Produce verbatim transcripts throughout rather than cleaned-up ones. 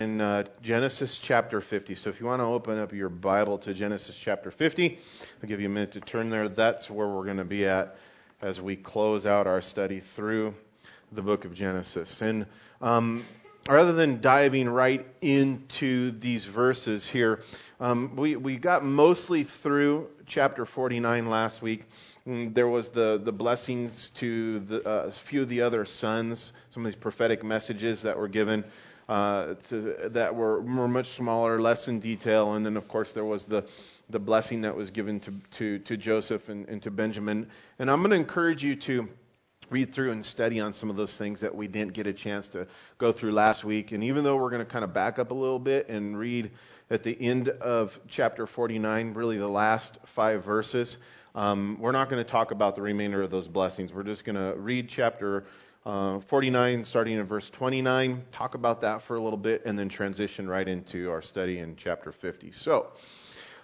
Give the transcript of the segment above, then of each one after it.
in uh, Genesis chapter fifty. So if you want to open up your Bible to Genesis chapter fifty, I'll give you a minute to turn there. That's where we're going to be at as we close out our study through the book of Genesis. And um, rather than diving right into these verses here, um, we, we got mostly through chapter forty-nine last week. There was the, the blessings to the, uh, a few of the other sons, some of these prophetic messages that were given uh, to, that were, were much smaller, less in detail. And then, of course, there was the, the blessing that was given to, to, to Joseph and, and to Benjamin. And I'm going to encourage you to read through and study on some of those things that we didn't get a chance to go through last week. And even though we're going to kind of back up a little bit and read at the end of chapter forty-nine, really the last five verses, Um, we're not going to talk about the remainder of those blessings. We're just going to read chapter uh, forty-nine, starting in verse twenty-nine, talk about that for a little bit, and then transition right into our study in chapter fifty. So,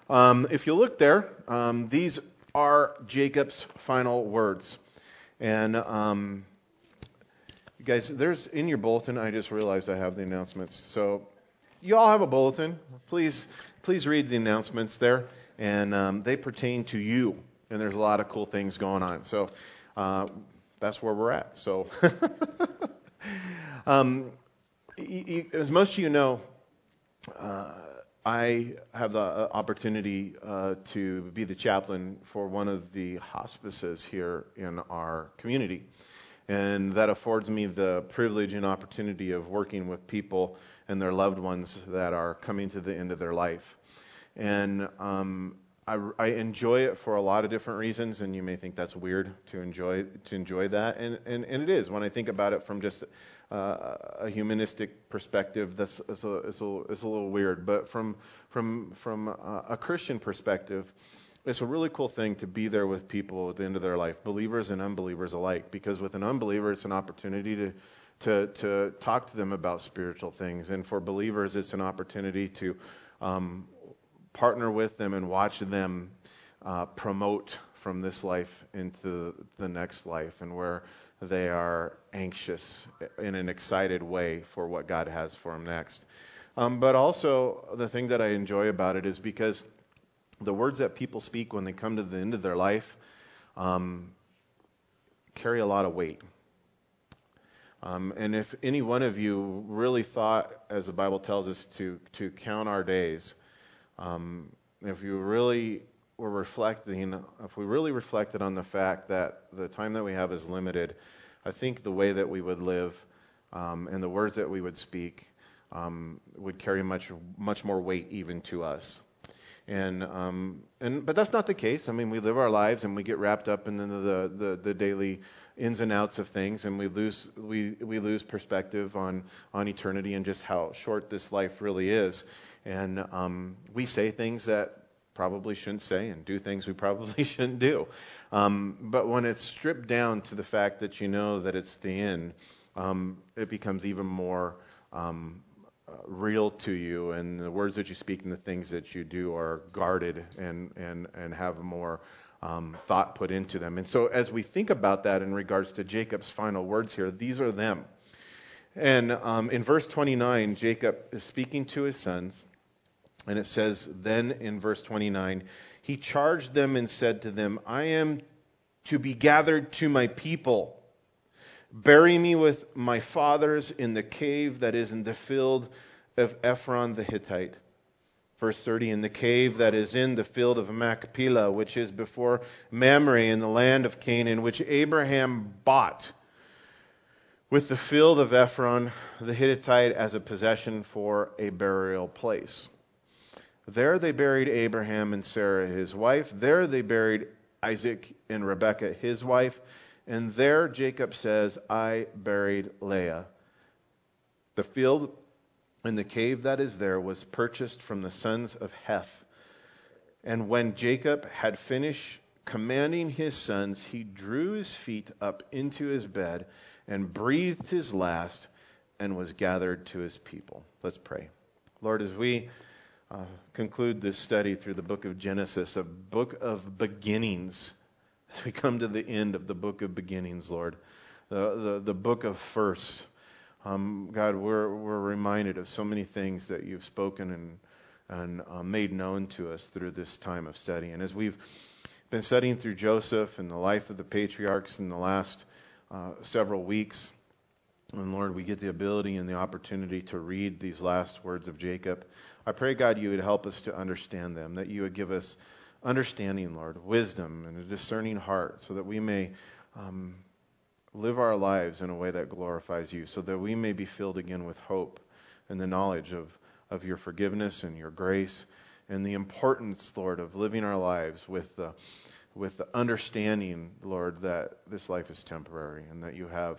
um, if you look there, um, these are Jacob's final words. And, um, you guys, there's in your bulletin, I just realized I have the announcements. So, you all have a bulletin. Please, please read the announcements there, and um, they pertain to you. And there's a lot of cool things going on. So uh, that's where we're at. So um, y- y- as most of you know, uh, I have the opportunity uh, to be the chaplain for one of the hospices here in our community. And that affords me the privilege and opportunity of working with people and their loved ones that are coming to the end of their life. And um I, I enjoy it for a lot of different reasons, and you may think that's weird to enjoy to enjoy that, and and, and it is. When I think about it from just uh, a humanistic perspective, that's is a, is a is a little weird. But from from from a Christian perspective, it's a really cool thing to be there with people at the end of their life, believers and unbelievers alike. Because with an unbeliever, it's an opportunity to to to talk to them about spiritual things, and for believers, it's an opportunity to um, partner with them and watch them uh, promote from this life into the next life, and where they are anxious in an excited way for what God has for them next. Um, but also the thing that I enjoy about it is because the words that people speak when they come to the end of their life um, carry a lot of weight. Um, and if any one of you really thought, as the Bible tells us, to, to count our days, Um, if you really were reflecting, if we really reflected on the fact that the time that we have is limited, I think the way that we would live um, and the words that we would speak um, would carry much, much more weight even to us. And um, and but that's not the case. I mean, we live our lives and we get wrapped up in the the, the, the daily ins and outs of things, and we lose we, we lose perspective on on eternity and just how short this life really is. And um, we say things that probably shouldn't say and do things we probably shouldn't do. Um, but when it's stripped down to the fact that you know that it's the end, um, it becomes even more um, real to you. And the words that you speak and the things that you do are guarded and, and, and have more um, thought put into them. And so as we think about that in regards to Jacob's final words here, these are them. And um, in verse twenty-nine, Jacob is speaking to his sons. And it says, then in verse twenty-nine, he charged them and said to them, I am to be gathered to my people. Bury me with my fathers in the cave that is in the field of Ephron the Hittite. Verse thirty, in the cave that is in the field of Machpelah, which is before Mamre in the land of Canaan, which Abraham bought with the field of Ephron the Hittite as a possession for a burial place. There they buried Abraham and Sarah his wife. There they buried Isaac and Rebekah his wife. And there, Jacob says, I buried Leah. The field and the cave that is there was purchased from the sons of Heth. And when Jacob had finished commanding his sons, he drew his feet up into his bed and breathed his last and was gathered to his people. Let's pray. Lord, as we uh, conclude this study through the book of Genesis, a book of beginnings, as we come to the end of the book of beginnings, Lord, the, the, the book of firsts, Um, God, we're we're reminded of so many things that you've spoken and and uh, made known to us through this time of study. And as we've been studying through Joseph and the life of the patriarchs in the last uh, several weeks, and Lord, we get the ability and the opportunity to read these last words of Jacob. I pray, God, you would help us to understand them, that you would give us understanding, Lord, wisdom, and a discerning heart, so that we may um, live our lives in a way that glorifies you, so that we may be filled again with hope and the knowledge of, of your forgiveness and your grace, and the importance, Lord, of living our lives with the, with the understanding, Lord, that this life is temporary and that you have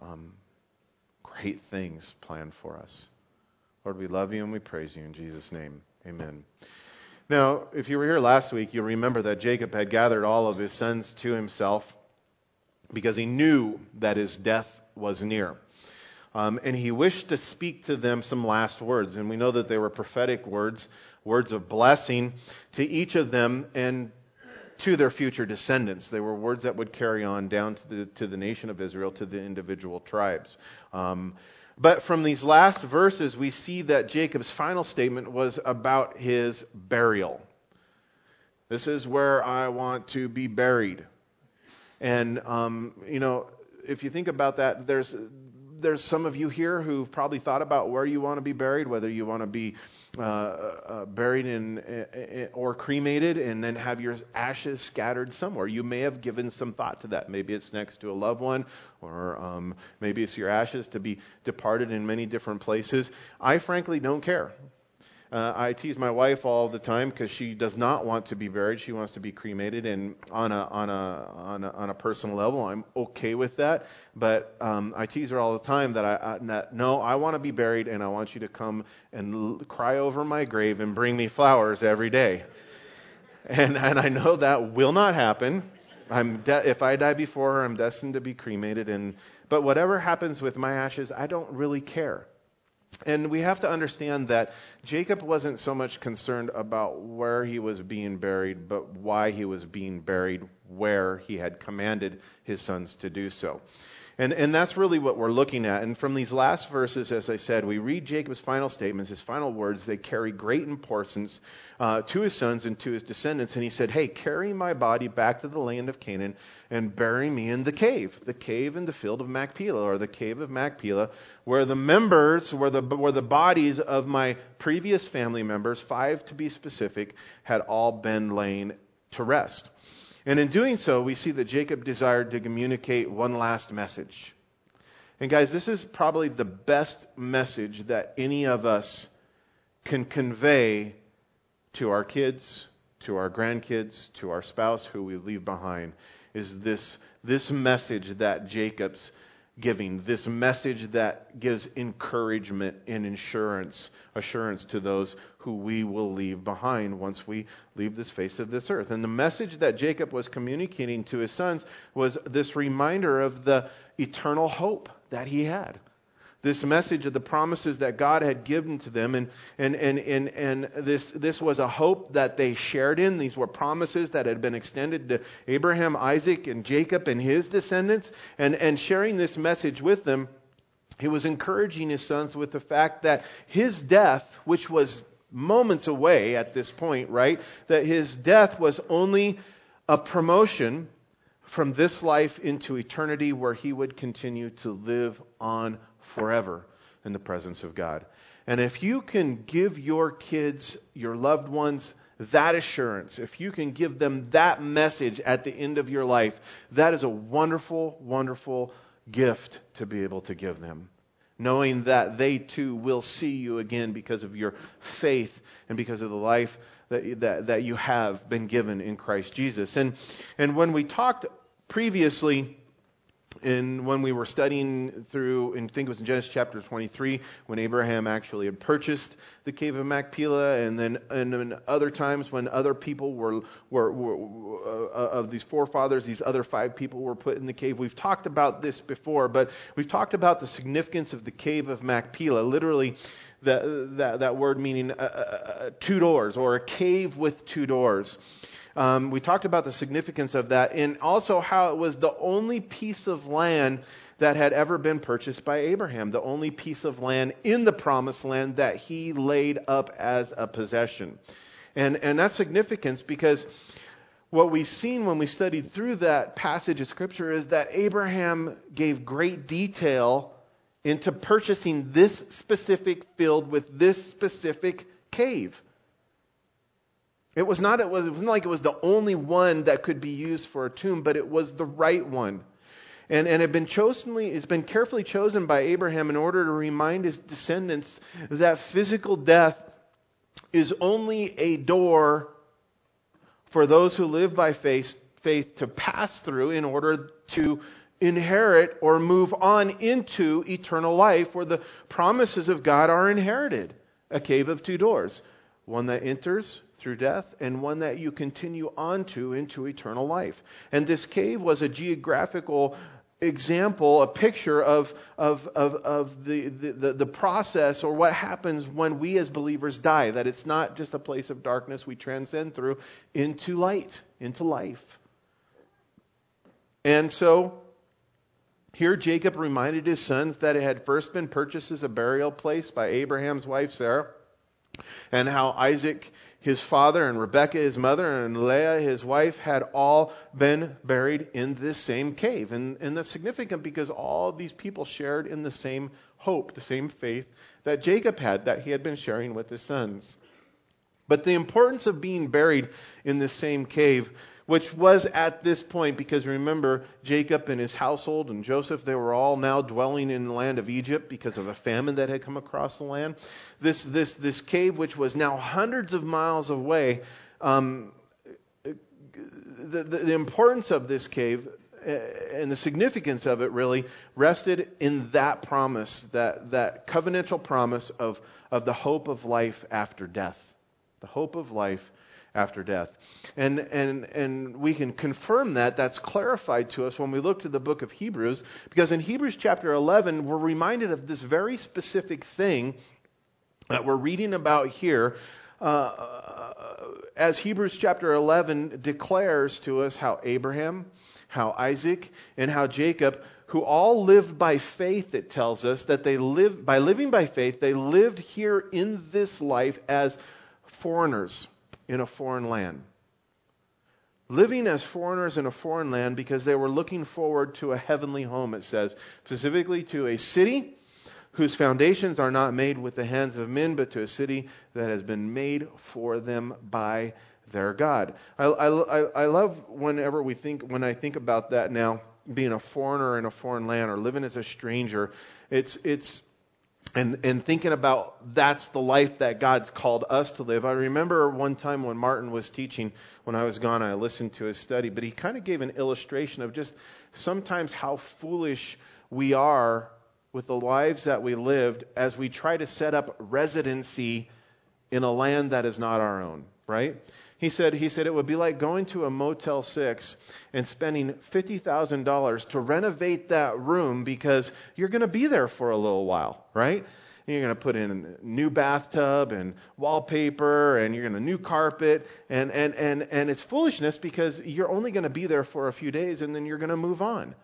um, great things planned for us. Lord, we love you and we praise you in Jesus' name. Amen. Now, if you were here last week, you'll remember that Jacob had gathered all of his sons to himself because he knew that his death was near. Um, and he wished to speak to them some last words. And we know that they were prophetic words, words of blessing to each of them and to their future descendants. They were words that would carry on down to the, to the nation of Israel, to the individual tribes. Um, But from these last verses, we see that Jacob's final statement was about his burial. This is where I want to be buried. And, um, you know, if you think about that, there's there's some of you here who've probably thought about where you want to be buried, whether you want to be uh, uh, buried in uh, or cremated and then have your ashes scattered somewhere. You may have given some thought to that. Maybe it's next to a loved one, or um, maybe it's your ashes to be departed in many different places. I frankly don't care. Uh, I tease my wife all the time because she does not want to be buried. She wants to be cremated, and on a on a on a, on a personal level, I'm okay with that. But um, I tease her all the time that I, I not, no, I want to be buried, and I want you to come and l- cry over my grave and bring me flowers every day. And and I know that will not happen. I'm de- if I die before her, I'm destined to be cremated. And but whatever happens with my ashes, I don't really care. And we have to understand that Jacob wasn't so much concerned about where he was being buried, but why he was being buried where he had commanded his sons to do so. And and that's really what we're looking at. And from these last verses, as I said, we read Jacob's final statements, his final words. They carry great importance uh, to his sons and to his descendants. And he said, hey, carry my body back to the land of Canaan and bury me in the cave, the cave in the field of Machpelah, or the cave of Machpelah, where the members, where the, where the bodies of my previous family members, five to be specific, had all been lain to rest. And in doing so, we see that Jacob desired to communicate one last message. And guys, this is probably the best message that any of us can convey to our kids, to our grandkids, to our spouse who we leave behind, is this, this message that Jacob's giving, this message that gives encouragement and assurance, assurance to those who we will leave behind once we leave this face of this earth. And the message that Jacob was communicating to his sons was this reminder of the eternal hope that he had, this message of the promises that God had given to them, and and and and, and this this was a hope that they shared in. These were promises that had been extended to Abraham, Isaac, and Jacob and his descendants, and and sharing this message with them, he was encouraging his sons with the fact that his death, which was moments away at this point, right? That his death was only a promotion from this life into eternity, where he would continue to live on forever in the presence of God. And if you can give your kids, your loved ones, that assurance, if you can give them that message at the end of your life, that is a wonderful, wonderful gift to be able to give them, knowing that they too will see you again because of your faith and because of the life that that, that you have been given in Christ Jesus. And and when we talked previously, and when we were studying through, and I think it was in Genesis chapter twenty-three, when Abraham actually had purchased the cave of Machpelah, and then and then other times when other people were, were, were uh, of these forefathers, these other five people were put in the cave. We've talked about this before, but we've talked about the significance of the cave of Machpelah, literally that, that, that word meaning uh, uh, two doors, or a cave with two doors. Um, we talked about the significance of that, and also how it was the only piece of land that had ever been purchased by Abraham, the only piece of land in the promised land that he laid up as a possession. And, and that's significant because what we've seen when we studied through that passage of Scripture is that Abraham gave great detail into purchasing this specific field with this specific cave. It was not, it was, it wasn't like it was the only one that could be used for a tomb, but it was the right one. And, and it had been chosenly, it's been carefully chosen by Abraham in order to remind his descendants that physical death is only a door for those who live by faith, faith to pass through in order to inherit or move on into eternal life where the promises of God are inherited. A cave of two doors. One that enters through death and one that you continue on to into eternal life. And this cave was a geographical example, a picture of of of, of the, the, the process or what happens when we as believers die. That it's not just a place of darkness we transcend through into light, into life. And so here Jacob reminded his sons that it had first been purchased as a burial place by Abraham's wife Sarah, and how Isaac, his father, and Rebekah, his mother, and Leah, his wife, had all been buried in this same cave. And, and that's significant because all these people shared in the same hope, the same faith that Jacob had, that he had been sharing with his sons. But the importance of being buried in the same cave, which was at this point, because remember, Jacob and his household and Joseph, they were all now dwelling in the land of Egypt because of a famine that had come across the land. This this this cave, which was now hundreds of miles away, um, the, the, the importance of this cave and the significance of it really rested in that promise, that, that covenantal promise of, of the hope of life after death. The hope of life after death. And and and we can confirm that. That's clarified to us when we look to the book of Hebrews, because in Hebrews chapter eleven, we're reminded of this very specific thing that we're reading about here, uh, as Hebrews chapter eleven declares to us how Abraham, how Isaac, and how Jacob, who all lived by faith, it tells us that they lived, by living by faith, they lived here in this life as foreigners in a foreign land. Living as foreigners in a foreign land because they were looking forward to a heavenly home, it says, specifically to a city whose foundations are not made with the hands of men, but to a city that has been made for them by their God. I, I, I love whenever we think, when I think about that now, being a foreigner in a foreign land or living as a stranger, it's it's And and thinking about that's the life that God's called us to live. I remember one time when Martin was teaching, when I was gone, I listened to his study, but he kind of gave an illustration of just sometimes how foolish we are with the lives that we lived as we try to set up residency in a land that is not our own, right? He said, he said it would be like going to a Motel six and spending fifty thousand dollars to renovate that room because you're going to be there for a little while, right? And you're going to put in a new bathtub and wallpaper and you're going to new carpet. And, and, and, and it's foolishness because you're only going to be there for a few days and then you're going to move on.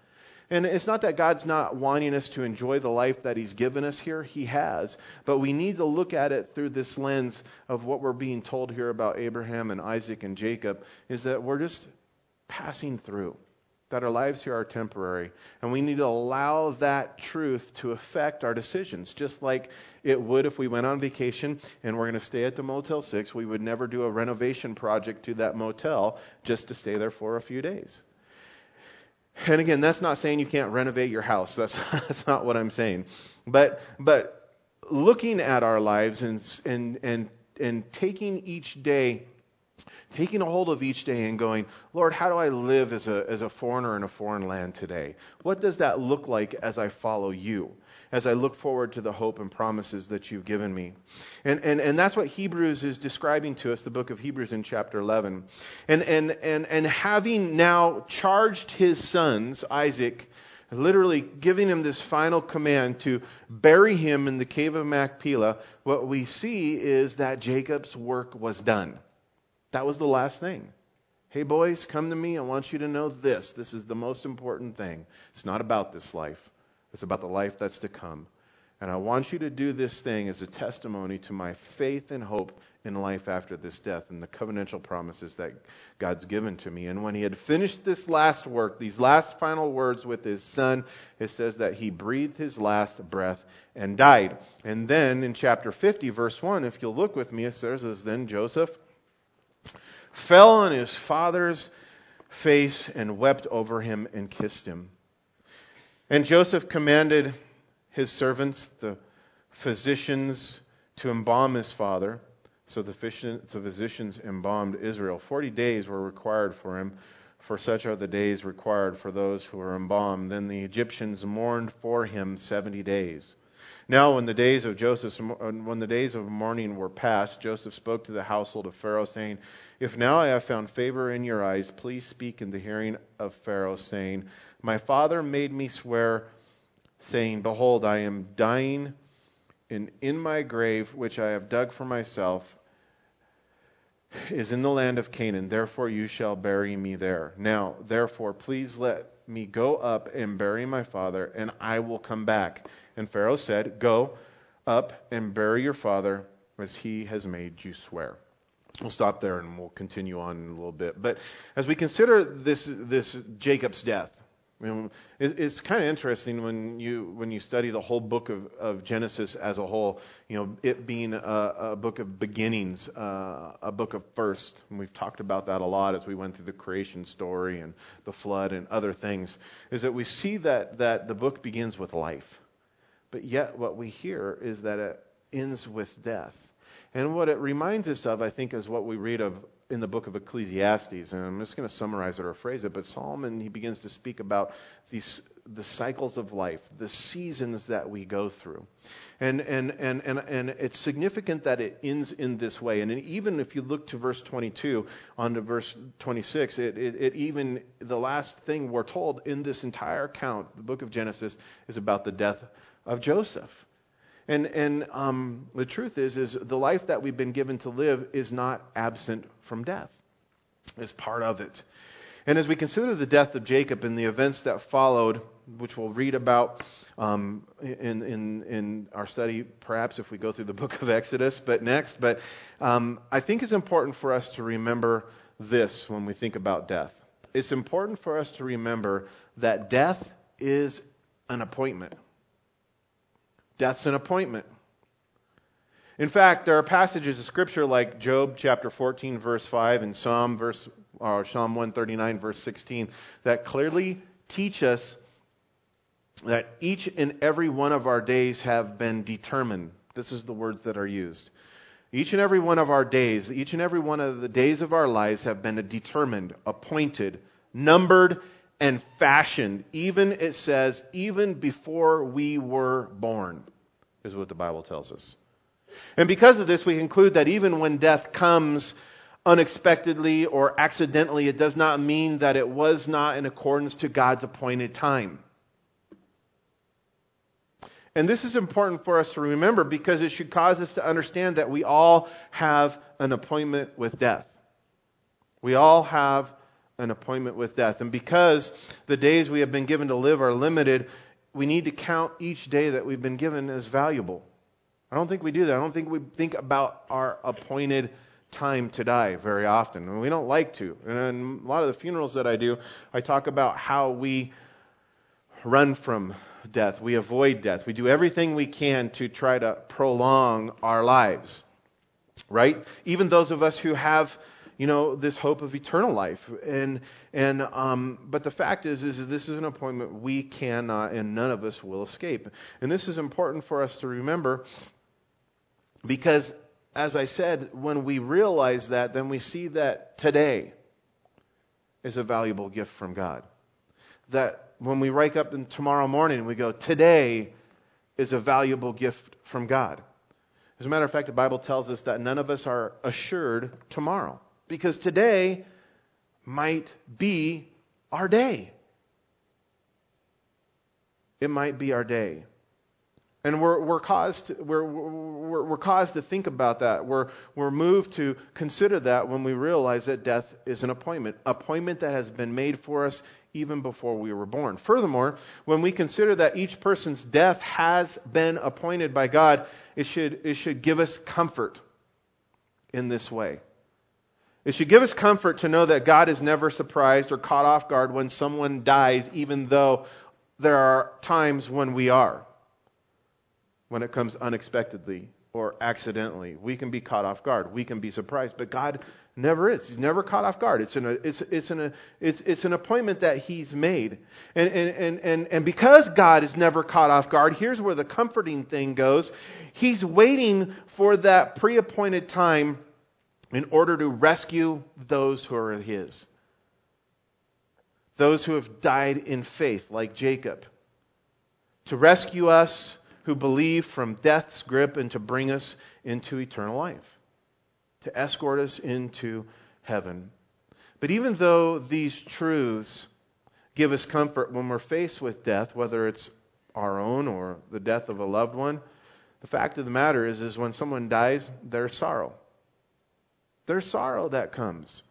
And it's not that God's not wanting us to enjoy the life that He's given us here. He has. But we need to look at it through this lens of what we're being told here about Abraham and Isaac and Jacob, is that we're just passing through, that our lives here are temporary. And we need to allow that truth to affect our decisions, just like it would if we went on vacation and we're going to stay at the Motel six. We would never do a renovation project to that motel just to stay there for a few days. And again, that's not saying you can't renovate your house. That's, that's not what I'm saying. But but looking at our lives and and and and taking each day, taking a hold of each day and going, Lord, how do I live as a as a foreigner in a foreign land today? What does that look like as I follow you? As I look forward to the hope and promises that you've given me. And and, and that's what Hebrews is describing to us, the book of Hebrews in chapter eleven. And, and, and, and having now charged his sons, Isaac, literally giving him this final command to bury him in the cave of Machpelah, what we see is that Jacob's work was done. That was the last thing. Hey boys, come to me. I want you to know this. This is the most important thing. It's not about this life. It's about the life that's to come. And I want you to do this thing as a testimony to my faith and hope in life after this death and the covenantal promises that God's given to me. And when he had finished this last work, these last final words with his son, it says that he breathed his last breath and died. And then in chapter fifty, verse one, if you'll look with me, it says, then Joseph fell on his father's face and wept over him and kissed him. And Joseph commanded his servants, the physicians, to embalm his father. So the physicians embalmed Israel. Forty days were required for him, for such are the days required for those who are embalmed. Then the Egyptians mourned for him seventy days. Now, when the days of Joseph's, when the days of mourning were past, Joseph spoke to the household of Pharaoh, saying, "If now I have found favor in your eyes, please speak in the hearing of Pharaoh, saying, my father made me swear, saying, behold, I am dying, and in my grave, which I have dug for myself, is in the land of Canaan. Therefore you shall bury me there. Now, therefore, please let me go up and bury my father, and I will come back." And Pharaoh said, "Go up and bury your father, as he has made you swear." We'll stop there and we'll continue on in a little bit. But as we consider this, this Jacob's death, I mean, it's kind of interesting when you when you study the whole book of, of Genesis as a whole, you know, it being a, a book of beginnings, uh, a book of first. And we've talked about that a lot as we went through the creation story and the flood and other things, is that we see that, that the book begins with life. But yet what we hear is that it ends with death. And what it reminds us of, I think, is what we read of in the book of Ecclesiastes, and I'm just going to summarize it or phrase it, but Solomon, he begins to speak about these the cycles of life, the seasons that we go through. And and and and and it's significant that it ends in this way. And even if you look to verse twenty-two on to verse twenty-six, it, it, it even the last thing we're told in this entire account, the book of Genesis, is about the death of Joseph. And and um, the truth is, is the life that we've been given to live is not absent from death. It's part of it. And as we consider the death of Jacob and the events that followed, which we'll read about um, in, in in our study, perhaps if we go through the book of Exodus, but next. But um, I think it's important for us to remember this when we think about death. It's important for us to remember that death is an appointment. Death's an appointment. In fact, there are passages of Scripture like Job chapter fourteen, verse five, and Psalm verse or Psalm one thirty-nine, verse sixteen, that clearly teach us that each and every one of our days have been determined. This is the words that are used. Each and every one of our days, each and every one of the days of our lives have been determined, appointed, numbered, and fashioned, even, it says, even before we were born, is what the Bible tells us. And because of this, we conclude that even when death comes unexpectedly or accidentally, it does not mean that it was not in accordance to God's appointed time. And this is important for us to remember because it should cause us to understand that we all have an appointment with death. We all have an appointment with death. And because the days we have been given to live are limited, we need to count each day that we've been given as valuable. I don't think we do that. I don't think we think about our appointed time to die very often. And we don't like to. And a lot of the funerals that I do, I talk about how we run from death. We avoid death. We do everything we can to try to prolong our lives. Right? Even those of us who have You know, this hope of eternal life. And and um, but the fact is, is this is an appointment we cannot and none of us will escape. And this is important for us to remember because, as I said, when we realize that, then we see that today is a valuable gift from God. That when we wake up in tomorrow morning, we go, today is a valuable gift from God. As a matter of fact, the Bible tells us that none of us are assured tomorrow. Because today might be our day. It might be our day, and we're we're caused we're we're, we're caused to think about that. We're we're moved to consider that when we realize that death is an appointment, appointment that has been made for us even before we were born. Furthermore, when we consider that each person's death has been appointed by God, it should, it should give us comfort in this way. It should give us comfort to know that God is never surprised or caught off guard when someone dies, even though there are times when we are, when it comes unexpectedly or accidentally. We can be caught off guard. We can be surprised, but God never is. He's never caught off guard. It's an it's it's an it's it's an appointment that He's made. And and and and and because God is never caught off guard, here's where the comforting thing goes. He's waiting for that pre-appointed time in order to rescue those who are His, those who have died in faith, like Jacob, to rescue us who believe from death's grip and to bring us into eternal life, to escort us into heaven. But even though these truths give us comfort when we're faced with death, whether it's our own or the death of a loved one, the fact of the matter is, is when someone dies, there's sorrow. There's sorrow that comes.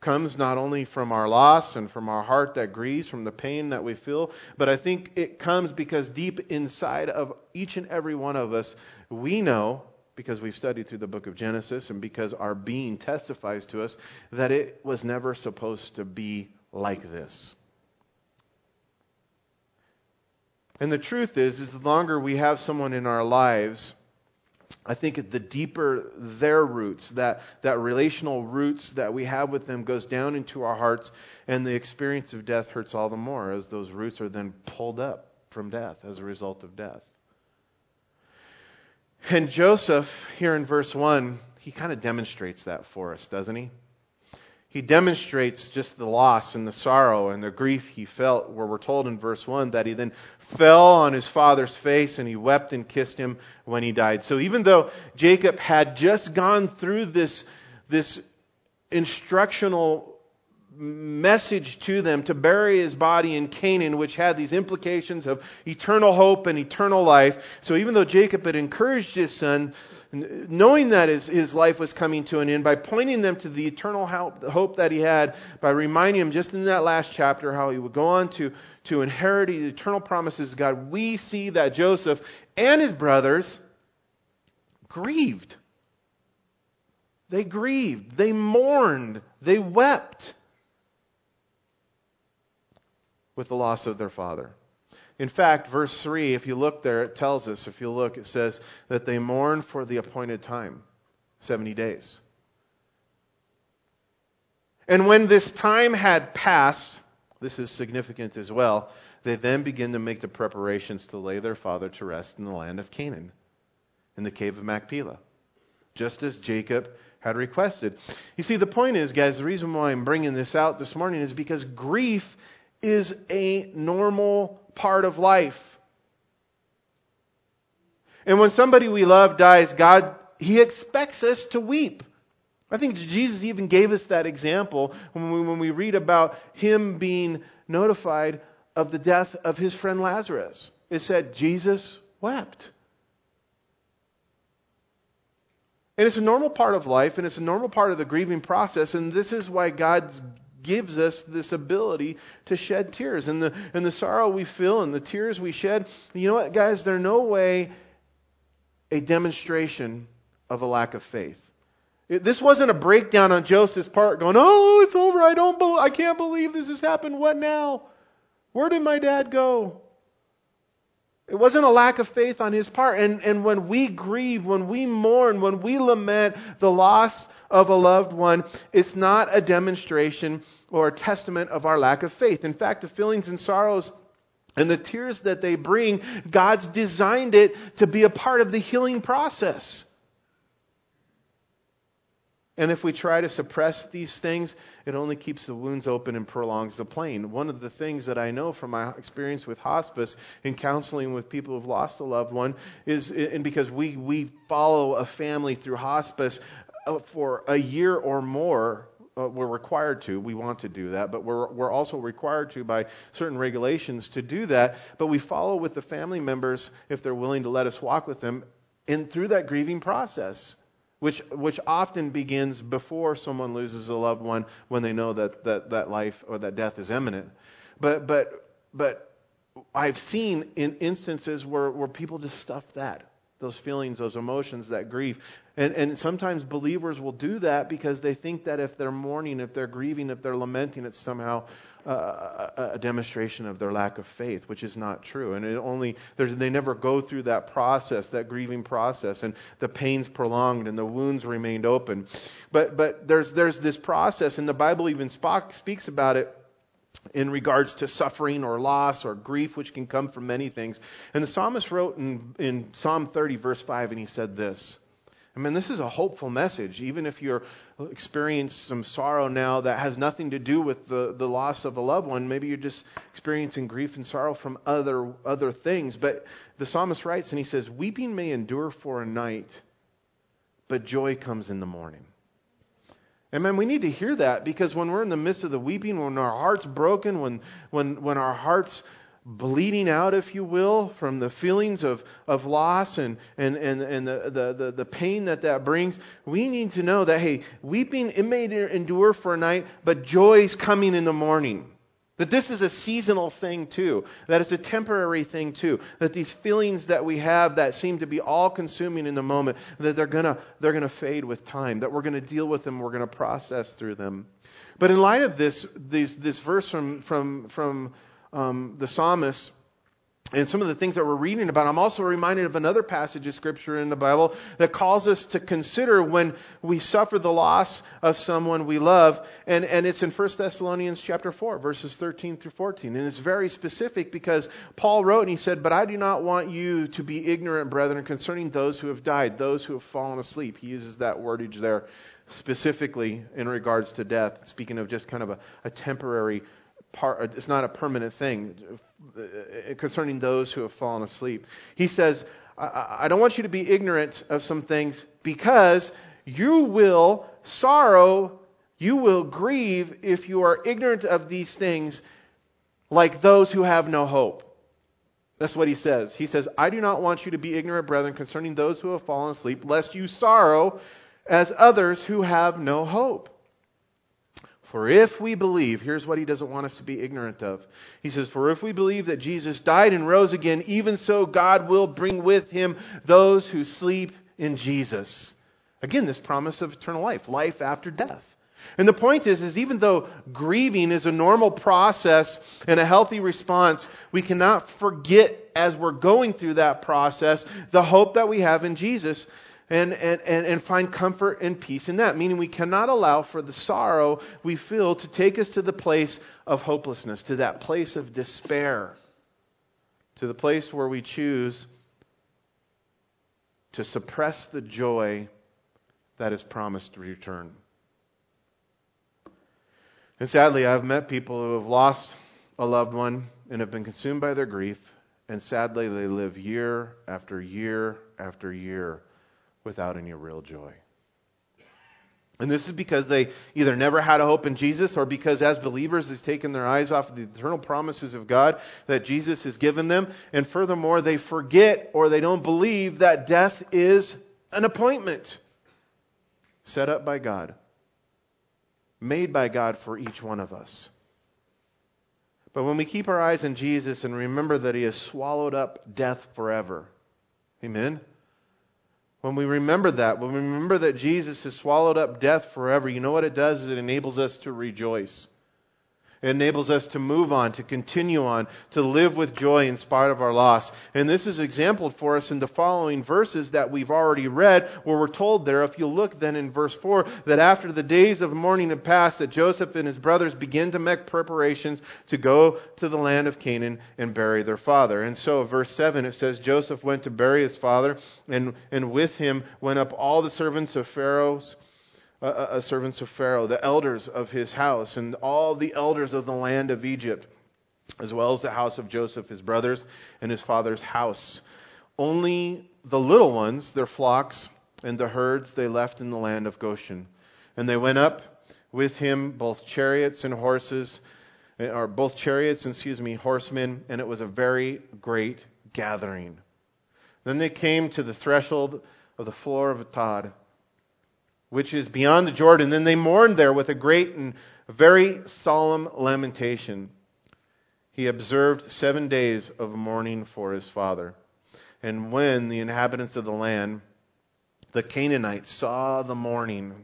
Comes not only from our loss and from our heart that grieves, from the pain that we feel, but I think it comes because deep inside of each and every one of us, we know, because we've studied through the book of Genesis and because our being testifies to us, that it was never supposed to be like this. And the truth is, is the longer we have someone in our lives, I think the deeper their roots, that, that relational roots that we have with them goes down into our hearts, and the experience of death hurts all the more as those roots are then pulled up from death as a result of death. And Joseph, here in verse one, he kind of demonstrates that for us, doesn't he? He demonstrates just the loss and the sorrow and the grief he felt, where we're told in verse one that he then fell on his father's face and he wept and kissed him when he died. So even though Jacob had just gone through this, this instructional message to them to bury his body in Canaan, which had these implications of eternal hope and eternal life. So even though Jacob had encouraged his son, knowing that his, his life was coming to an end, by pointing them to the eternal hope that he had, by reminding him just in that last chapter how he would go on to, to inherit the eternal promises of God, we see that Joseph and his brothers grieved. They grieved. They mourned. They wept with the loss of their father. In fact, verse three, if you look there, it tells us, if you look, it says that they mourn for the appointed time, seventy days. And when this time had passed, this is significant as well, they then begin to make the preparations to lay their father to rest in the land of Canaan, in the cave of Machpelah, just as Jacob had requested. You see, the point is, guys, the reason why I'm bringing this out this morning is because grief is a normal part of life. And when somebody we love dies, God, He expects us to weep. I think Jesus even gave us that example when we, when we read about Him being notified of the death of His friend Lazarus. It said, Jesus wept. And it's a normal part of life, and it's a normal part of the grieving process, and this is why God's gives us this ability to shed tears. And the and the sorrow we feel and the tears we shed, you know what, guys, they're no way a demonstration of a lack of faith. It, this wasn't a breakdown on Joseph's part going, oh, it's over. I don't be- I can't believe this has happened. What now? Where did my dad go? It wasn't a lack of faith on his part. And, and when we grieve, when we mourn, when we lament the loss of a loved one, it's not a demonstration or a testament of our lack of faith. In fact, the feelings and sorrows and the tears that they bring, God's designed it to be a part of the healing process. And if we try to suppress these things, it only keeps the wounds open and prolongs the pain. One of the things that I know from my experience with hospice and counseling with people who've lost a loved one is, and because we, we follow a family through hospice for a year or more, uh, we're required to. We want to do that, but we're we're also required to by certain regulations to do that. But we follow with the family members if they're willing to let us walk with them in through that grieving process. which which often begins before someone loses a loved one, when they know that that, that life or that death is imminent. But but but I've seen in instances where, where people just stuff that, those feelings, those emotions, that grief. And and sometimes believers will do that because they think that if they're mourning, if they're grieving, if they're lamenting, it's somehow Uh, a demonstration of their lack of faith, which is not true. And it only they never go through that process, that grieving process, and the pain's prolonged and the wounds remained open. But but there's there's this process, and the Bible even speaks about it in regards to suffering or loss or grief, which can come from many things. And the psalmist wrote in in Psalm thirty, verse five, and he said this. I mean, this is a hopeful message. Even if you're experiencing some sorrow now that has nothing to do with the, the loss of a loved one, maybe you're just experiencing grief and sorrow from other other things. But the psalmist writes and he says, "Weeping may endure for a night, but joy comes in the morning." And man, we need to hear that, because when we're in the midst of the weeping, when our heart's broken, when when when our heart's bleeding out, if you will, from the feelings of, of loss and, and, and, and the, the, the pain that that brings, we need to know that, hey, weeping, it may endure for a night, but joy's coming in the morning. That this is a seasonal thing too. That it's a temporary thing too. That these feelings that we have that seem to be all-consuming in the moment, that they're gonna they're gonna fade with time. That we're gonna deal with them. We're gonna process through them. But in light of this, these, this verse from from from Um, the psalmist and some of the things that we're reading about, I'm also reminded of another passage of Scripture in the Bible that calls us to consider when we suffer the loss of someone we love. And, and it's in First Thessalonians chapter four, verses thirteen through fourteen. And it's very specific, because Paul wrote and he said, "But I do not want you to be ignorant, brethren, concerning those who have died, those who have fallen asleep." He uses that wordage there specifically in regards to death, speaking of just kind of a, a temporary part, it's not a permanent thing, concerning those who have fallen asleep. He says, I, I don't want you to be ignorant of some things, because you will sorrow, you will grieve if you are ignorant of these things, like those who have no hope. That's what he says. He says, "I do not want you to be ignorant, brethren, concerning those who have fallen asleep, lest you sorrow as others who have no hope. For if we believe," here's what he doesn't want us to be ignorant of. He says, "For if we believe that Jesus died and rose again, even so God will bring with him those who sleep in Jesus." Again, this promise of eternal life, life after death. And the point is, is even though grieving is a normal process and a healthy response, we cannot forget, as we're going through that process, the hope that we have in Jesus. And, and, and find comfort and peace in that. Meaning, we cannot allow for the sorrow we feel to take us to the place of hopelessness, to that place of despair, to the place where we choose to suppress the joy that is promised to return. And sadly, I've met people who have lost a loved one and have been consumed by their grief, and sadly they live year after year after year without any real joy. And this is because they either never had a hope in Jesus, or because as believers they've taken their eyes off of the eternal promises of God that Jesus has given them. And furthermore, they forget, or they don't believe, that death is an appointment set up by God, made by God for each one of us. But when we keep our eyes on Jesus and remember that He has swallowed up death forever, amen? When we remember that, when we remember that Jesus has swallowed up death forever, you know what it does is it enables us to rejoice. It enables us to move on, to continue on, to live with joy in spite of our loss. And this is exampled for us in the following verses that we've already read, where we're told there, if you look then in verse four, that after the days of mourning had passed, that Joseph and his brothers began to make preparations to go to the land of Canaan and bury their father. And so verse seven, it says, "Joseph went to bury his father, and, and with him went up all the servants of Pharaoh's Uh, uh, servants of Pharaoh, the elders of his house, and all the elders of the land of Egypt, as well as the house of Joseph, his brothers, and his father's house. Only the little ones, their flocks, and the herds they left in the land of Goshen. And they went up with him, both chariots and horses, or both chariots, excuse me, horsemen, and it was a very great gathering. Then they came to the threshold of the floor of Atad, which is beyond the Jordan. Then they mourned there with a great and very solemn lamentation. He observed seven days of mourning for his father. And when the inhabitants of the land, the Canaanites, saw the mourning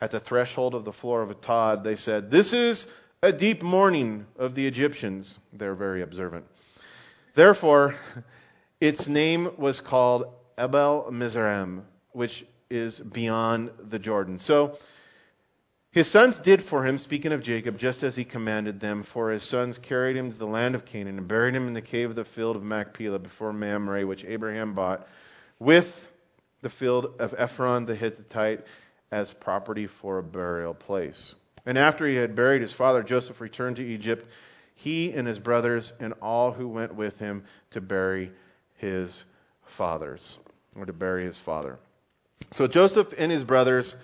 at the threshold of the floor of Atad, they said, "This is a deep mourning of the Egyptians." They're very observant. Therefore, its name was called Abel Mizraim, which is beyond the Jordan. So his sons did for him, speaking of Jacob, just as he commanded them, for his sons carried him to the land of Canaan and buried him in the cave of the field of Machpelah before Mamre, which Abraham bought, with the field of Ephron the Hittite as property for a burial place. And after he had buried his father, Joseph returned to Egypt, he and his brothers and all who went with him to bury his fathers, or to bury his father. So Joseph and his brothers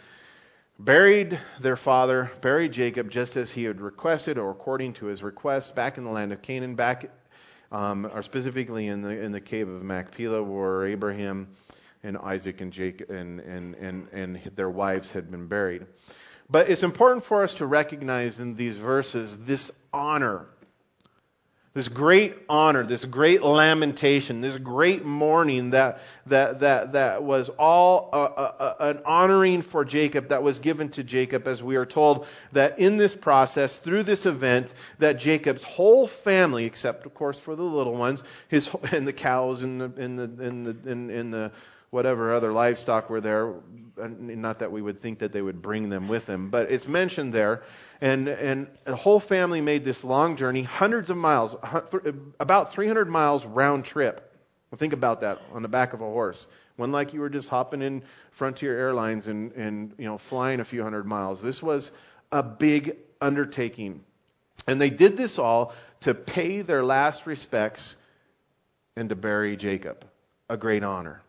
buried their father, buried Jacob, just as he had requested, or according to his request, back in the land of Canaan, back, um, or specifically in the in the cave of Machpelah, where Abraham and Isaac and Jacob and and and, and their wives had been buried. But it's important for us to recognize in these verses this honor, this great honor, this great lamentation, this great mourning that that that that was all a, a, a, an honoring for Jacob that was given to Jacob, as we are told that in this process, through this event, that Jacob's whole family, except of course for the little ones, his and the cows and the and the and the and, and the whatever other livestock were there, not that we would think that they would bring them with them, but it's mentioned there. And and the whole family made this long journey, hundreds of miles, about three hundred miles round trip. Well, think about that, on the back of a horse. One like you were just hopping in Frontier Airlines and, and you know flying a few hundred miles. This was a big undertaking. And they did this all to pay their last respects and to bury Jacob. A great honor.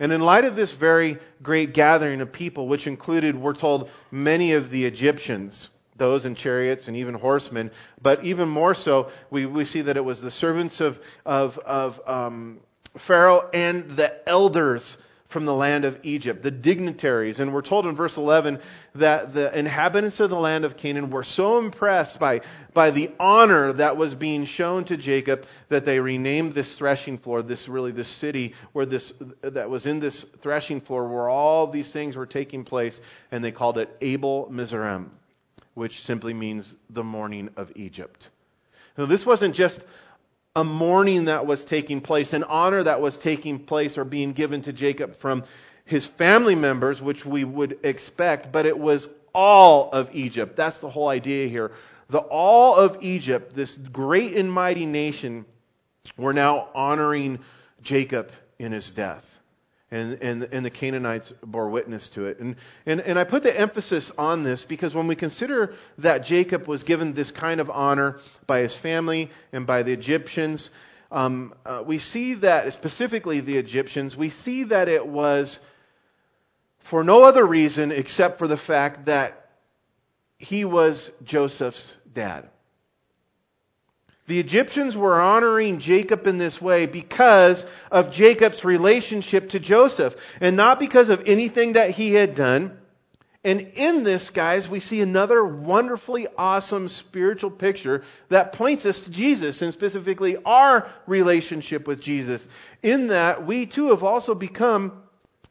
And in light of this very great gathering of people, which included, we're told, many of the Egyptians, those in chariots and even horsemen, but even more so, we, we see that it was the servants of of, of um, Pharaoh and the elders from the land of Egypt, the dignitaries. And we're told in verse eleven that the inhabitants of the land of Canaan were so impressed by, by the honor that was being shown to Jacob that they renamed this threshing floor, this really this city where this that was in this threshing floor where all these things were taking place, and they called it Abel Mizraim, which simply means the morning of Egypt. Now this wasn't just a mourning that was taking place, an honor that was taking place or being given to Jacob from his family members, which we would expect, but it was all of Egypt. That's the whole idea here. The all of Egypt, this great and mighty nation, were now honoring Jacob in his death. And, and, and the Canaanites bore witness to it. And, and, and I put the emphasis on this because when we consider that Jacob was given this kind of honor by his family and by the Egyptians, um, uh, we see that, specifically the Egyptians, we see that it was for no other reason except for the fact that he was Joseph's dad. The Egyptians were honoring Jacob in this way because of Jacob's relationship to Joseph, and not because of anything that he had done. And in this, guys, we see another wonderfully awesome spiritual picture that points us to Jesus, and specifically our relationship with Jesus. In that, we too have also become,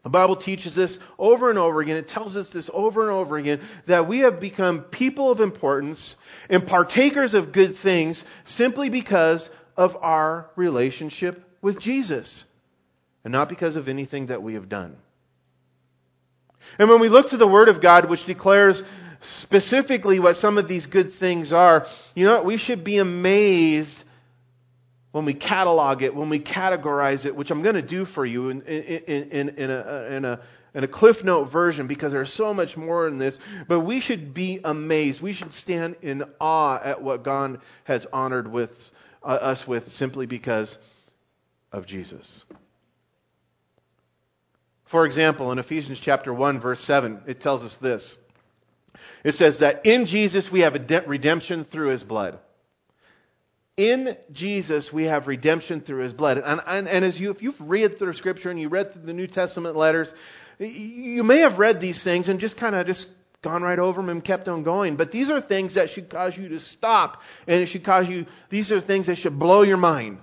the Bible teaches this over and over again, it tells us this over and over again, that we have become people of importance and partakers of good things simply because of our relationship with Jesus, and not because of anything that we have done. And when we look to the Word of God, which declares specifically what some of these good things are, you know what? We should be amazed when we catalog it, when we categorize it, which I'm going to do for you in, in, in, in, a, in, a, in a Cliff Note version, because there's so much more in this. But we should be amazed. We should stand in awe at what God has honored with uh, us with simply because of Jesus. For example, in Ephesians chapter one, verse seven, it tells us this. It says that in Jesus we have a de- redemption through His blood. In Jesus, we have redemption through His blood. And, and, and as you, if you've read through Scripture and you read through the New Testament letters, You may have read these things and just kind of just gone right over them and kept on going. But these are things that should cause you to stop. And it should cause you, these are things that should blow your mind.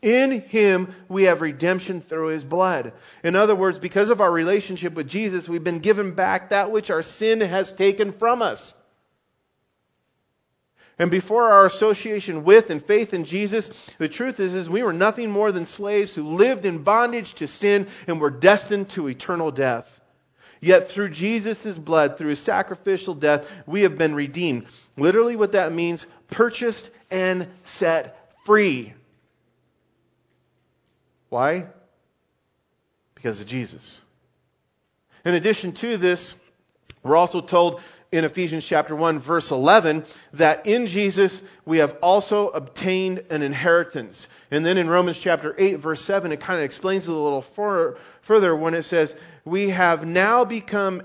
In Him, we have redemption through His blood. In other words, because of our relationship with Jesus, we've been given back that which our sin has taken from us. And before our association with and faith in Jesus, the truth is, is we were nothing more than slaves who lived in bondage to sin and were destined to eternal death. Yet through Jesus' blood, through His sacrificial death, we have been redeemed. Literally what that means, purchased and set free. Why? Because of Jesus. In addition to this, we're also told in Ephesians chapter one, verse eleven, that in Jesus we have also obtained an inheritance. And then in Romans chapter eight, verse seven, it kind of explains it a little further when it says, we have now become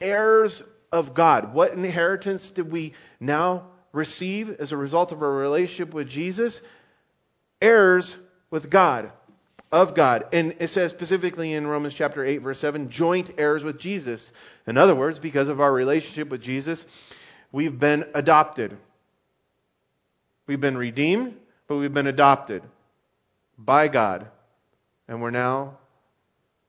heirs of God. What inheritance did we now receive as a result of our relationship with Jesus? Heirs with God. Of God. And it says specifically in Romans chapter eight, verse seven, joint heirs with Jesus. In other words, because of our relationship with Jesus, we've been adopted. We've been redeemed, but we've been adopted by God. And we're now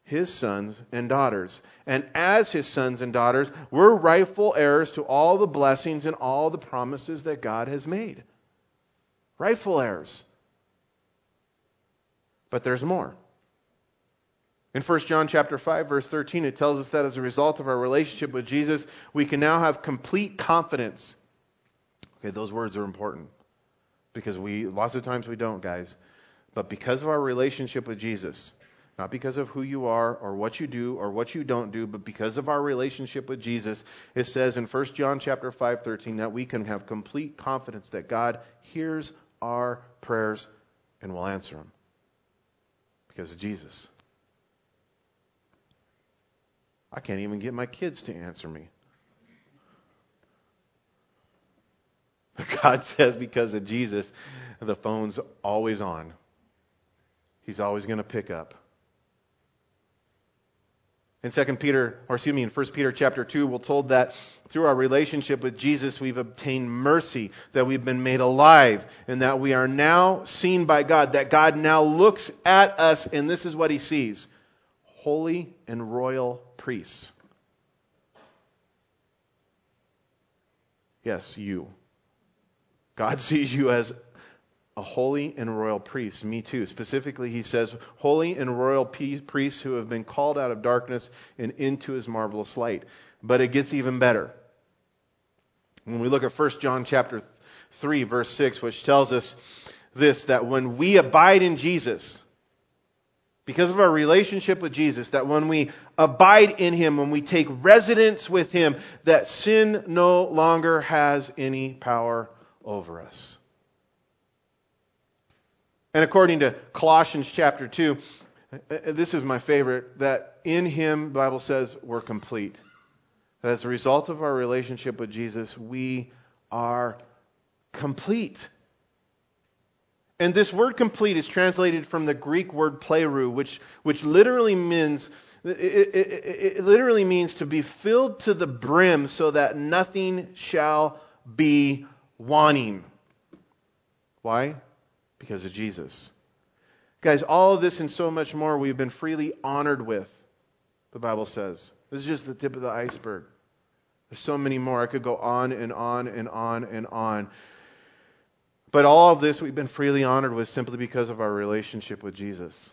His sons and daughters. And as His sons and daughters, we're rightful heirs to all the blessings and all the promises that God has made. Rightful heirs. But there's more. In First John chapter five, verse thirteen, it tells us that as a result of our relationship with Jesus, we can now have complete confidence. Okay, those words are important. Because we, lots of times we don't, guys. But because of our relationship with Jesus, not because of who you are or what you do or what you don't do, but because of our relationship with Jesus, it says in First John chapter five, thirteen, that we can have complete confidence that God hears our prayers and will answer them. Because of Jesus. I can't even get my kids to answer me. But God says because of Jesus, the phone's always on. He's always going to pick up. In Second Peter, or excuse me, in First Peter chapter two, we're told that through our relationship with Jesus, we've obtained mercy, that we've been made alive, and that we are now seen by God, that God now looks at us, and this is what He sees. Holy and royal priests. Yes, you. God sees you as a holy and royal priest, me too. Specifically, He says, holy and royal priests who have been called out of darkness and into His marvelous light. But it gets even better. When we look at First John chapter three, verse six, which tells us this, that when we abide in Jesus, because of our relationship with Jesus, that when we abide in Him, when we take residence with Him, that sin no longer has any power over us. And according to Colossians chapter two, this is my favorite, that in Him, the Bible says, we're complete. That as a result of our relationship with Jesus, we are complete. And this word complete is translated from the Greek word plerou, which, which literally means it, it, it, it literally means to be filled to the brim so that nothing shall be wanting. Why? Because of Jesus. Guys, all of this and so much more we've been freely honored with, the Bible says. This is just the tip of the iceberg. There's so many more. I could go on and on and on and on. But all of this we've been freely honored with simply because of our relationship with Jesus.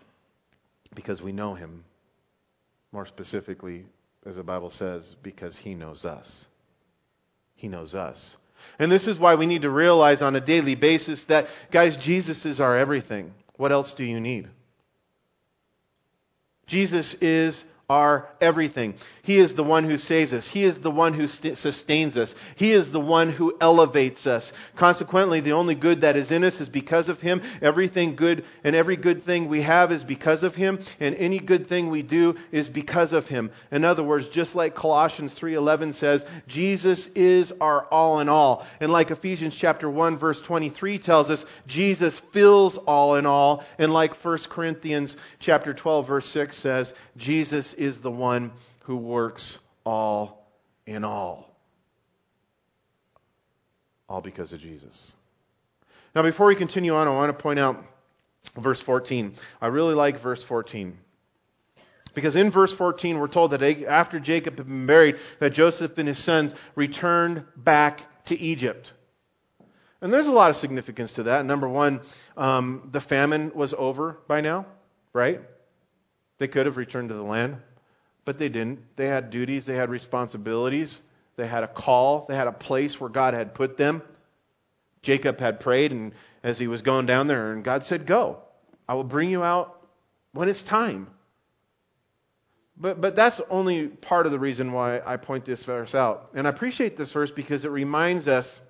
Because we know Him. More specifically, as the Bible says, because He knows us. He knows us. And this is why we need to realize on a daily basis that, guys, Jesus is our everything. What else do you need? Jesus is our everything. He is the one who saves us. He is the one who st- sustains us. He is the one who elevates us. Consequently, the only good that is in us is because of Him. Everything good and every good thing we have is because of Him. And any good thing we do is because of Him. In other words, just like Colossians three eleven says, Jesus is our all in all. And like Ephesians chapter one verse twenty-three tells us, Jesus fills all in all. And like First Corinthians chapter twelve verse six says, Jesus is the one who works all in all. All because of Jesus. Now, before we continue on, I want to point out verse fourteen. I really like verse fourteen. Because in verse fourteen, we're told that after Jacob had been buried, that Joseph and his sons returned back to Egypt. And there's a lot of significance to that. Number one, um, the famine was over by now, right? They could have returned to the land, but they didn't. They had duties. They had responsibilities. They had a call. They had a place where God had put them. Jacob had prayed, and as he was going down there, and God said, go. I will bring you out when it's time. But but that's only part of the reason why I point this verse out. And I appreciate this verse because it reminds us,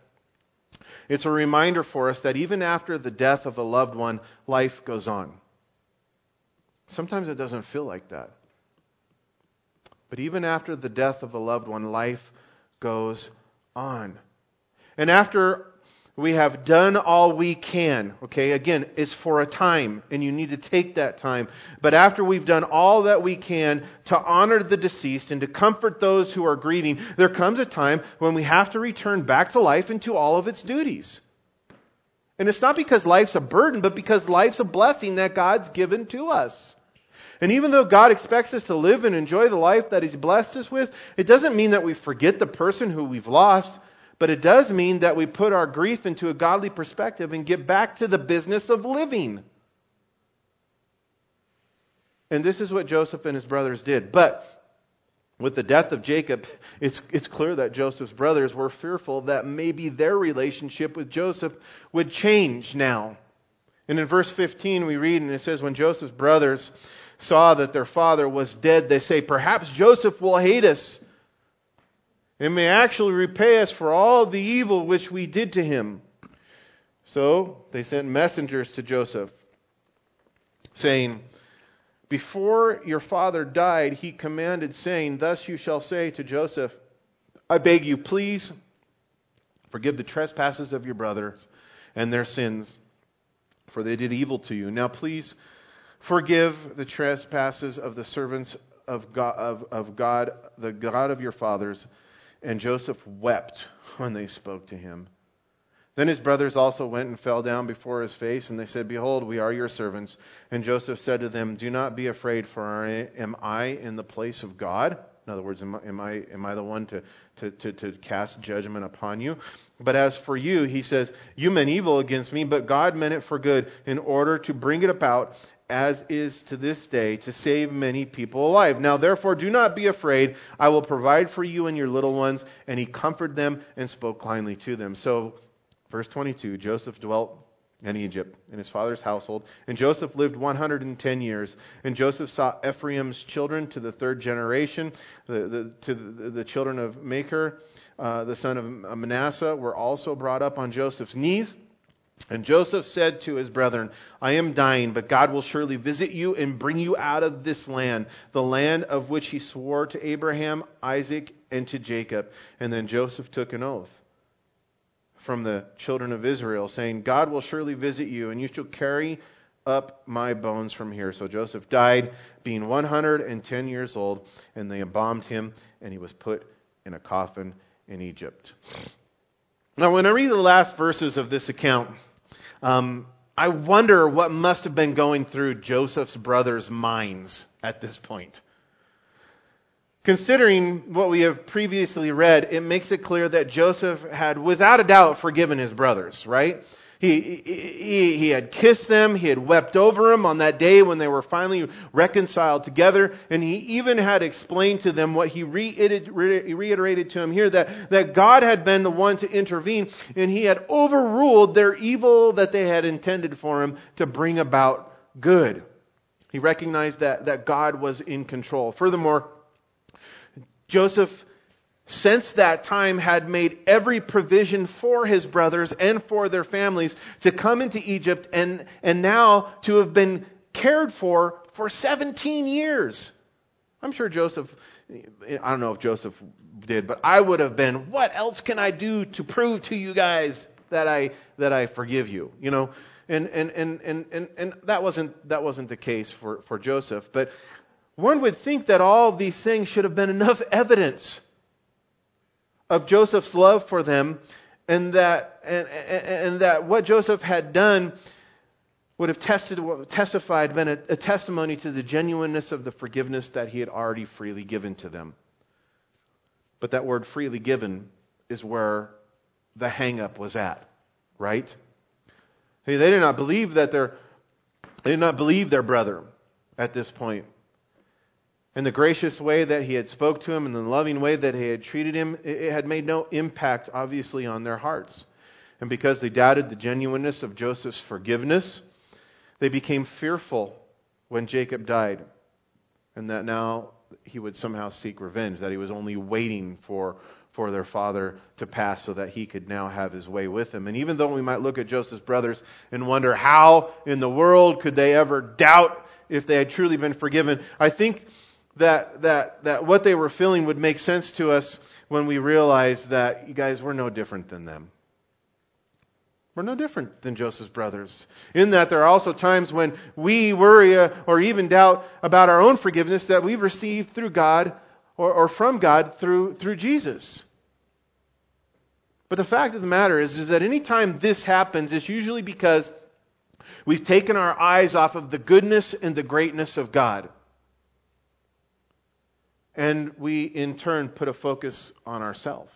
it's a reminder for us that even after the death of a loved one, life goes on. Sometimes it doesn't feel like that. But even after the death of a loved one, life goes on. And after we have done all we can, okay, again, it's for a time, and you need to take that time. But after we've done all that we can to honor the deceased and to comfort those who are grieving, there comes a time when we have to return back to life and to all of its duties. And it's not because life's a burden, but because life's a blessing that God's given to us. And even though God expects us to live and enjoy the life that He's blessed us with, it doesn't mean that we forget the person who we've lost, but it does mean that we put our grief into a godly perspective and get back to the business of living. And this is what Joseph and his brothers did. But with the death of Jacob, it's, it's clear that Joseph's brothers were fearful that maybe their relationship with Joseph would change now. And in verse fifteen we read, and it says, when Joseph's brothers saw that their father was dead, they say, perhaps Joseph will hate us and may actually repay us for all the evil which we did to him. So they sent messengers to Joseph, saying, before your father died, he commanded, saying, thus you shall say to Joseph, I beg you, please forgive the trespasses of your brothers and their sins, for they did evil to you. Now please forgive the trespasses of the servants of God, of, of God, the God of your fathers. And Joseph wept when they spoke to him. Then his brothers also went and fell down before his face, and they said, behold, we are your servants. And Joseph said to them, do not be afraid, for am I in the place of God? In other words, am I, am I, am I the one to, to, to, to cast judgment upon you? But as for you, he says, you meant evil against me, but God meant it for good, in order to bring it about, as is to this day, to save many people alive. Now, therefore, do not be afraid. I will provide for you and your little ones. And he comforted them and spoke kindly to them. So, verse twenty-two, Joseph dwelt in Egypt, in his father's household. And Joseph lived one hundred ten years. And Joseph saw Ephraim's children to the third generation. The, the, to the, the children of Machir, uh, the son of Manasseh, were also brought up on Joseph's knees. And Joseph said to his brethren, I am dying, but God will surely visit you and bring you out of this land, the land of which he swore to Abraham, Isaac, and to Jacob. And then Joseph took an oath from the children of Israel, saying, God will surely visit you, and you shall carry up my bones from here. So Joseph died, being one hundred ten years old, and they embalmed him, and he was put in a coffin in Egypt. Now, when I read the last verses of this account, um, I wonder what must have been going through Joseph's brothers' minds at this point. Considering what we have previously read, it makes it clear that Joseph had, without a doubt, forgiven his brothers, right? He, he, he had kissed them. He had wept over them on that day when they were finally reconciled together. And he even had explained to them what he reiterated to them here, that, that God had been the one to intervene, and he had overruled their evil that they had intended for him to bring about good. He recognized that, that God was in control. Furthermore, Joseph, since that time, had made every provision for his brothers and for their families to come into Egypt, and, and now to have been cared for for seventeen years. I'm sure Joseph, I don't know if Joseph did, but I would have been, what else can I do to prove to you guys that I that I forgive you? You know, and and and and and, and that wasn't that wasn't the case for, for Joseph. But One would think that all these things should have been enough evidence of Joseph's love for them, and that and, and, and that what Joseph had done would have tested, testified, been a, a testimony to the genuineness of the forgiveness that he had already freely given to them. But that word freely given is where the hang-up was at, right? They did not believe that their they did not believe their brother at this point. And the gracious way that he had spoke to him and the loving way that he had treated him, it had made no impact, obviously, on their hearts. And because they doubted the genuineness of Joseph's forgiveness, they became fearful when Jacob died, and that now he would somehow seek revenge, that he was only waiting for, for their father to pass so that he could now have his way with him. And even though we might look at Joseph's brothers and wonder how in the world could they ever doubt if they had truly been forgiven, I think that that that what they were feeling would make sense to us when we realize that, you guys, we're no different than them. We're no different than Joseph's brothers, in that there are also times when we worry or even doubt about our own forgiveness that we've received through God or, or from God through through Jesus. But the fact of the matter is, is that any time this happens, it's usually because we've taken our eyes off of the goodness and the greatness of God. And we, in turn, put a focus on ourselves.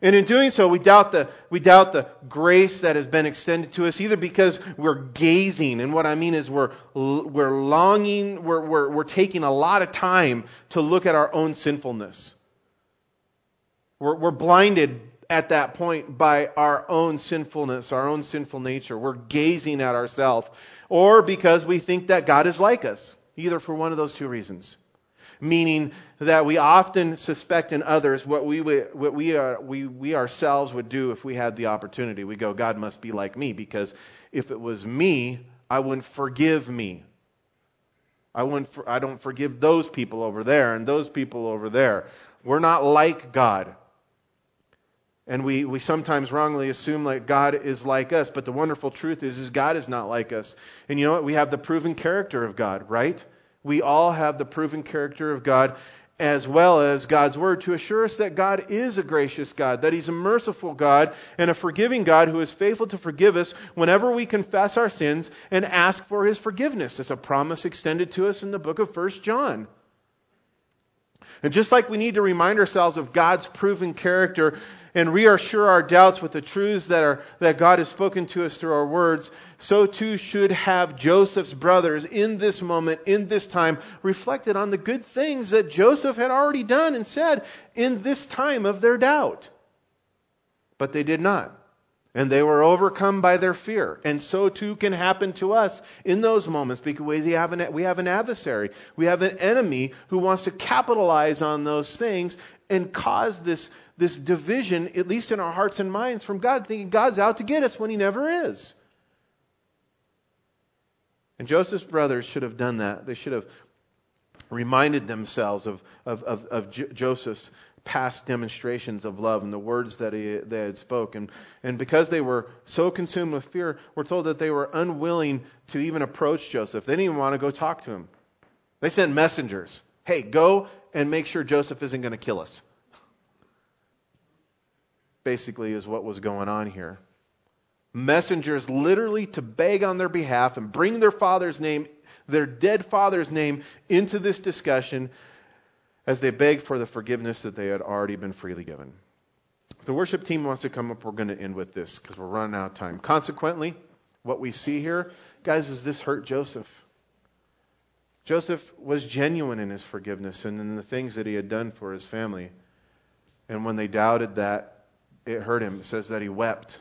And in doing so, we doubt the we doubt the grace that has been extended to us, either because we're gazing, and what I mean is we're we're longing, we're we're we're taking a lot of time to look at our own sinfulness. We're we're blinded at that point by our own sinfulness, our own sinful nature. We're gazing at ourselves, or because we think that God is like us, either for one of those two reasons. Meaning that we often suspect in others what we what we are we we ourselves would do if we had the opportunity. We go, God must be like me, because if it was me, I wouldn't forgive me. I wouldn't. I don't forgive those people over there and those people over there. We're not like God. And we, we sometimes wrongly assume like God is like us, but the wonderful truth is, is God is not like us. And you know what? We have the proven character of God, right? We all have the proven character of God, as well as God's Word, to assure us that God is a gracious God, that He's a merciful God and a forgiving God who is faithful to forgive us whenever we confess our sins and ask for His forgiveness. It's a promise extended to us in the book of First John. And just like we need to remind ourselves of God's proven character and reassure our doubts with the truths that are that God has spoken to us through our words, so too should have Joseph's brothers in this moment, in this time, reflected on the good things that Joseph had already done and said in this time of their doubt. But they did not. And they were overcome by their fear. And so too can happen to us in those moments, because we have an, we have an adversary. We have an enemy who wants to capitalize on those things and cause this This division, at least in our hearts and minds, from God, thinking God's out to get us when He never is. And Joseph's brothers should have done that. They should have reminded themselves of, of, of, of J- Joseph's past demonstrations of love and the words that he, they had spoken. And because they were so consumed with fear, we're told that they were unwilling to even approach Joseph. They didn't even want to go talk to him. They sent messengers. Hey, go and make sure Joseph isn't going to kill us. Basically is what was going on here. Messengers literally to beg on their behalf and bring their father's name, their dead father's name, into this discussion as they beg for the forgiveness that they had already been freely given. If the worship team wants to come up, we're going to end with this because we're running out of time. Consequently, what we see here, guys, is this hurt Joseph. Joseph was genuine in his forgiveness and in the things that he had done for his family. And when they doubted that, it hurt him. It says that he wept.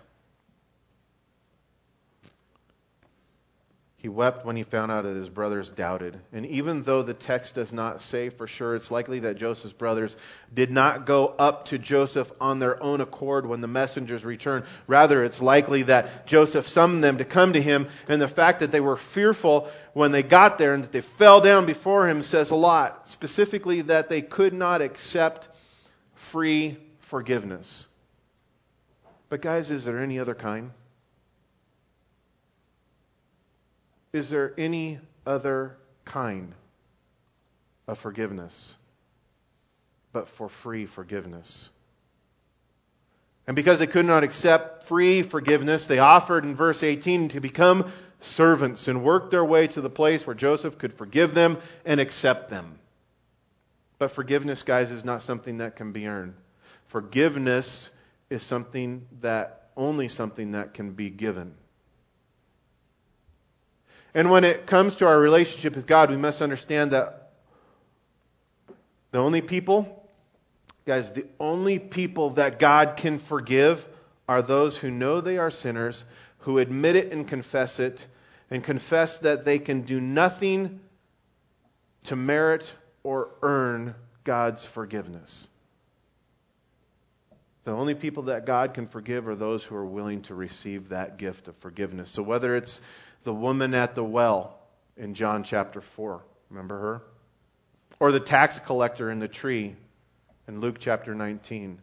He wept when he found out that his brothers doubted. And even though the text does not say for sure, it's likely that Joseph's brothers did not go up to Joseph on their own accord when the messengers returned. Rather, it's likely that Joseph summoned them to come to him. And the fact that they were fearful when they got there and that they fell down before him says a lot. Specifically, that they could not accept free forgiveness. But guys, is there any other kind? Is there any other kind of forgiveness, but for free forgiveness. And because they could not accept free forgiveness, they offered in verse eighteen to become servants and work their way to the place where Joseph could forgive them and accept them. But forgiveness, guys, is not something that can be earned. Forgiveness is something that, only something that can be given. And when it comes to our relationship with God, we must understand that the only people, guys, the only people that God can forgive are those who know they are sinners, who admit it and confess it, and confess that they can do nothing to merit or earn God's forgiveness. The only people that God can forgive are those who are willing to receive that gift of forgiveness. So whether it's the woman at the well in John chapter four, remember her? Or the tax collector in the tree in Luke chapter nineteen.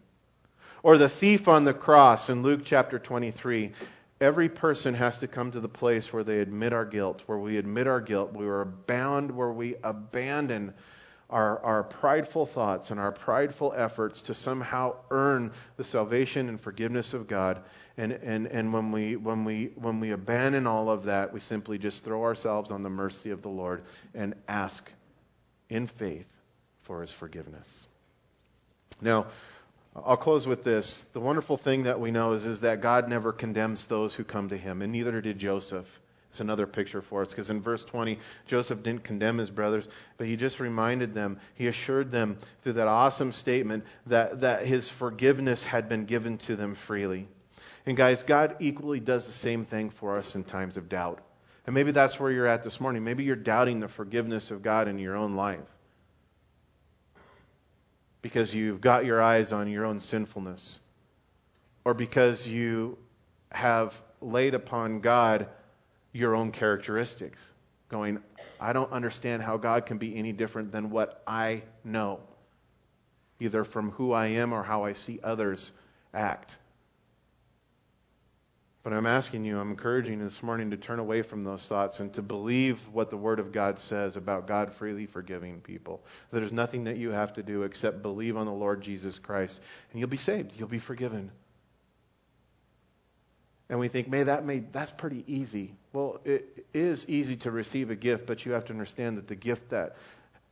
Or the thief on the cross in Luke chapter twenty-three. Every person has to come to the place where they admit our guilt, where we admit our guilt, we are bound, where we abandon our, our prideful thoughts and our prideful efforts to somehow earn the salvation and forgiveness of God. And, and, and when we when we when we abandon all of that, we simply just throw ourselves on the mercy of the Lord and ask in faith for His forgiveness. Now, I'll close with this. The wonderful thing that we know is, is that God never condemns those who come to Him, and neither did Joseph. It's another picture for us, because in verse twenty, Joseph didn't condemn his brothers, but he just reminded them, he assured them through that awesome statement that, that his forgiveness had been given to them freely. And guys, God equally does the same thing for us in times of doubt. And maybe that's where you're at this morning. Maybe you're doubting the forgiveness of God in your own life, because you've got your eyes on your own sinfulness, or because you have laid upon God your own characteristics, going, I don't understand how God can be any different than what I know, either from who I am or how I see others act. But I'm asking you, I'm encouraging you this morning to turn away from those thoughts and to believe what the Word of God says about God freely forgiving people. There's nothing that you have to do except believe on the Lord Jesus Christ, and you'll be saved. You'll be forgiven. And we think, may that may that's pretty easy. Well, it is easy to receive a gift, but you have to understand that the gift that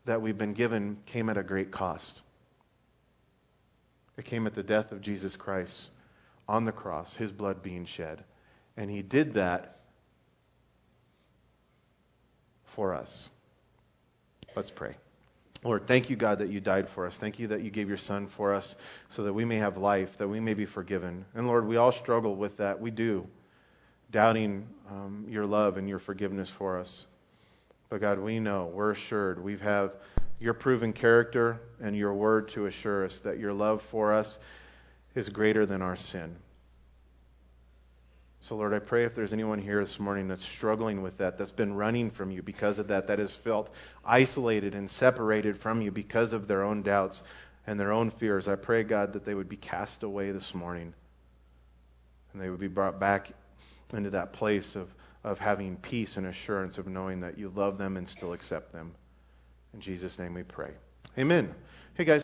that we've been given came at a great cost. It came at the death of Jesus Christ. On the cross, His blood being shed. And He did that for us. Let's pray. Lord, thank you, God, that you died for us. Thank you that you gave your Son for us so that we may have life, that we may be forgiven. And Lord, we all struggle with that. We do. Doubting um, your love and your forgiveness for us. But God, we know, we're assured, we have your proven character and your word to assure us that your love for us is greater than our sin. So Lord, I pray if there's anyone here this morning that's struggling with that, that's been running from you because of that, that has felt isolated and separated from you because of their own doubts and their own fears, I pray, God, that they would be cast away this morning and they would be brought back into that place of, of having peace and assurance of knowing that you love them and still accept them. In Jesus' name we pray. Amen. Hey guys.